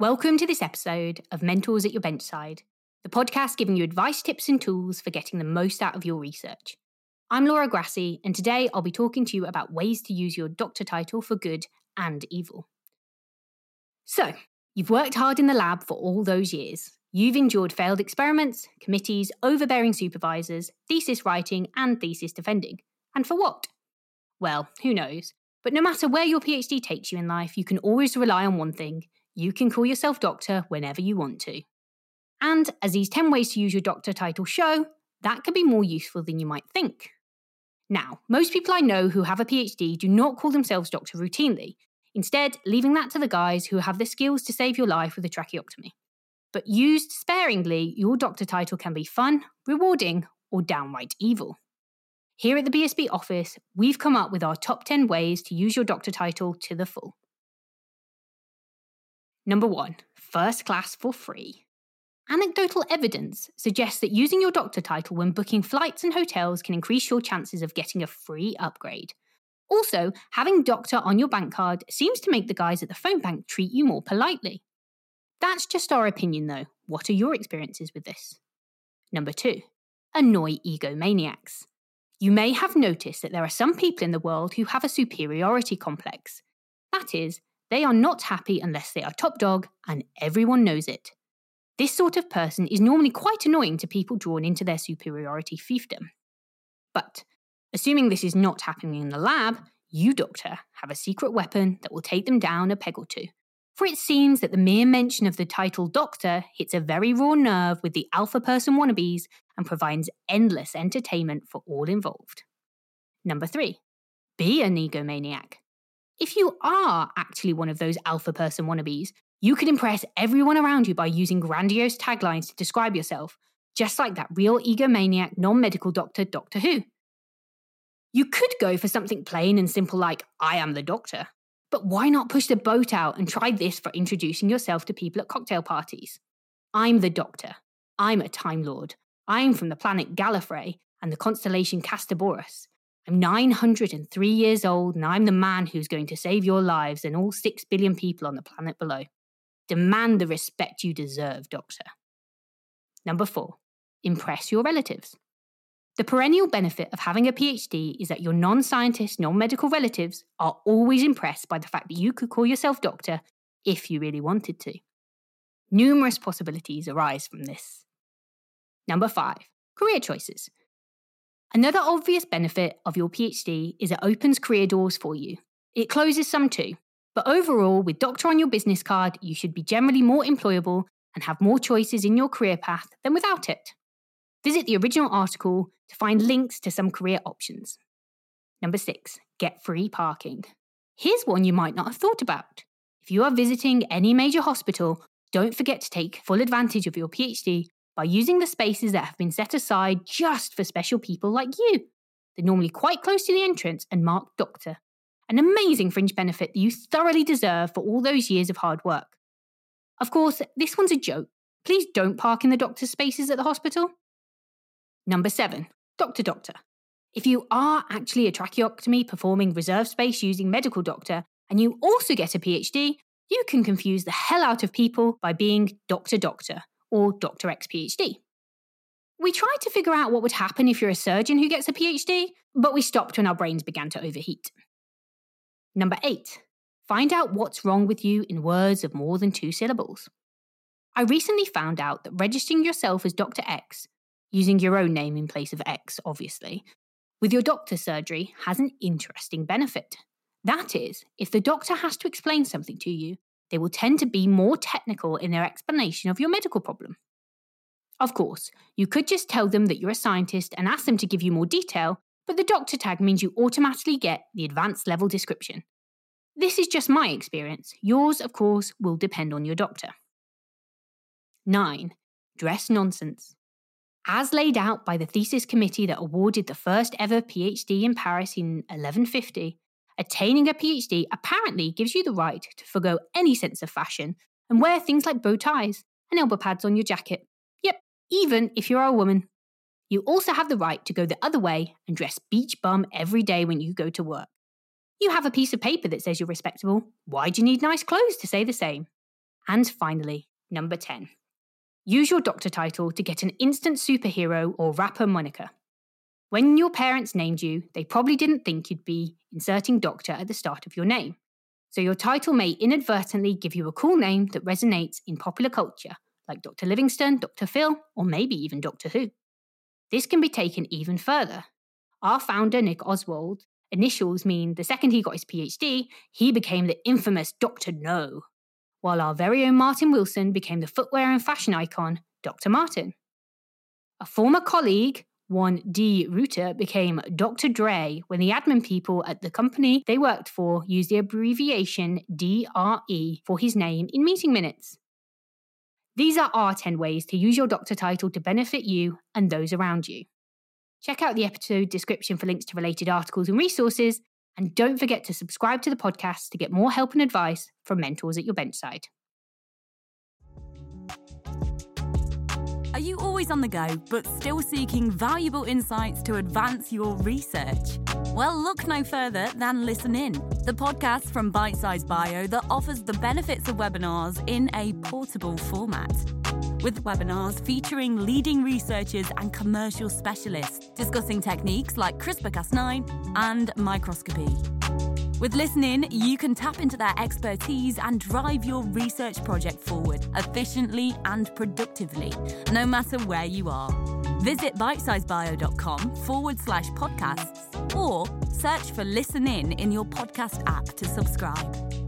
Welcome to this episode of Mentors at Your Benchside, the podcast giving you advice, tips and tools for getting the most out of your research. I'm Laura Grassi, and today I'll be talking to you about ways to use your doctor title for good and evil. So, you've worked hard in the lab for all those years. You've endured failed experiments, committees, overbearing supervisors, thesis writing and thesis defending. And for what? Well, who knows? But no matter where your PhD takes you in life, you can always rely on one thing. You can call yourself doctor whenever you want to. And as these 10 ways to use your doctor title show, that could be more useful than you might think. Now, most people I know who have a PhD do not call themselves doctor routinely, instead leaving that to the guys who have the skills to save your life with a tracheotomy. But used sparingly, your doctor title can be fun, rewarding, or downright evil. Here at the BSB office, we've come up with our top 10 ways to use your doctor title to the full. Number 1, first class for free. Anecdotal evidence suggests that using your doctor title when booking flights and hotels can increase your chances of getting a free upgrade. Also, having doctor on your bank card seems to make the guys at the phone bank treat you more politely. That's just our opinion though. What are your experiences with this? Number 2, annoy egomaniacs. You may have noticed that there are some people in the world who have a superiority complex. That is, they are not happy unless they are top dog, and everyone knows it. This sort of person is normally quite annoying to people drawn into their superiority fiefdom. But, assuming this is not happening in the lab, you, doctor, have a secret weapon that will take them down a peg or two. For it seems that the mere mention of the title doctor hits a very raw nerve with the alpha person wannabes and provides endless entertainment for all involved. Number 3, be an egomaniac. If you are actually one of those alpha person wannabes, you can impress everyone around you by using grandiose taglines to describe yourself, just like that real egomaniac non-medical doctor, Doctor Who. You could go for something plain and simple like, I am the doctor, but why not push the boat out and try this for introducing yourself to people at cocktail parties? I'm the doctor. I'm a Time Lord. I'm from the planet Gallifrey and the constellation Castorborus. I'm 903 years old and I'm the man who's going to save your lives and all 6 billion people on the planet below. Demand the respect you deserve, doctor. Number 4, impress your relatives. The perennial benefit of having a PhD is that your non-scientist, non-medical relatives are always impressed by the fact that you could call yourself doctor if you really wanted to. Numerous possibilities arise from this. Number 5, career choices. Another obvious benefit of your PhD is it opens career doors for you. It closes some too, but overall, with doctor on your business card, you should be generally more employable and have more choices in your career path than without it. Visit the original article to find links to some career options. Number 6, get free parking. Here's one you might not have thought about. If you are visiting any major hospital, don't forget to take full advantage of your PhD by using the spaces that have been set aside just for special people like you. They're normally quite close to the entrance and marked doctor. An amazing fringe benefit that you thoroughly deserve for all those years of hard work. Of course, this one's a joke. Please don't park in the doctor's spaces at the hospital. Number 7, doctor. If you are actually a tracheotomy performing reserve space using medical doctor, and you also get a PhD, you can confuse the hell out of people by being doctor. Or Dr. X PhD. We tried to figure out what would happen if you're a surgeon who gets a PhD, but we stopped when our brains began to overheat. Number 8, find out what's wrong with you in words of more than 2 syllables. I recently found out that registering yourself as Dr. X, using your own name in place of X, obviously, with your doctor surgery has an interesting benefit. That is, if the doctor has to explain something to you, they will tend to be more technical in their explanation of your medical problem. Of course, you could just tell them that you're a scientist and ask them to give you more detail, but the doctor tag means you automatically get the advanced level description. This is just my experience. Yours, of course, will depend on your doctor. 9. Dress nonsense. As laid out by the thesis committee that awarded the first ever PhD in Paris in 1150, attaining a PhD apparently gives you the right to forgo any sense of fashion and wear things like bow ties and elbow pads on your jacket. Yep, even if you are a woman. You also have the right to go the other way and dress beach bum every day when you go to work. You have a piece of paper that says you're respectable. Why do you need nice clothes to say the same? And finally, number 10. Use your doctor title to get an instant superhero or rapper moniker. When your parents named you, they probably didn't think you'd be inserting doctor at the start of your name. So your title may inadvertently give you a cool name that resonates in popular culture, like Dr. Livingstone, Dr. Phil, or maybe even Doctor Who. This can be taken even further. Our founder, Nick Oswald, initials mean the second he got his PhD, he became the infamous Dr. No, while our very own Martin Wilson became the footwear and fashion icon, Dr. Martin. A former colleague, One D. Reuter, became Dr. Dre when the admin people at the company they worked for used the abbreviation DRE for his name in meeting minutes. These are our 10 ways to use your doctor title to benefit you and those around you. Check out the episode description for links to related articles and resources, and don't forget to subscribe to the podcast to get more help and advice from mentors at your benchside. Are you always on the go, but still seeking valuable insights to advance your research? Well, look no further than Listen In, the podcast from Bite Size Bio that offers the benefits of webinars in a portable format. With webinars featuring leading researchers and commercial specialists discussing techniques like CRISPR-Cas9 and microscopy. With Listen In, you can tap into their expertise and drive your research project forward efficiently and productively, no matter where you are. Visit bitesizebio.com/podcasts or search for Listen In your podcast app to subscribe.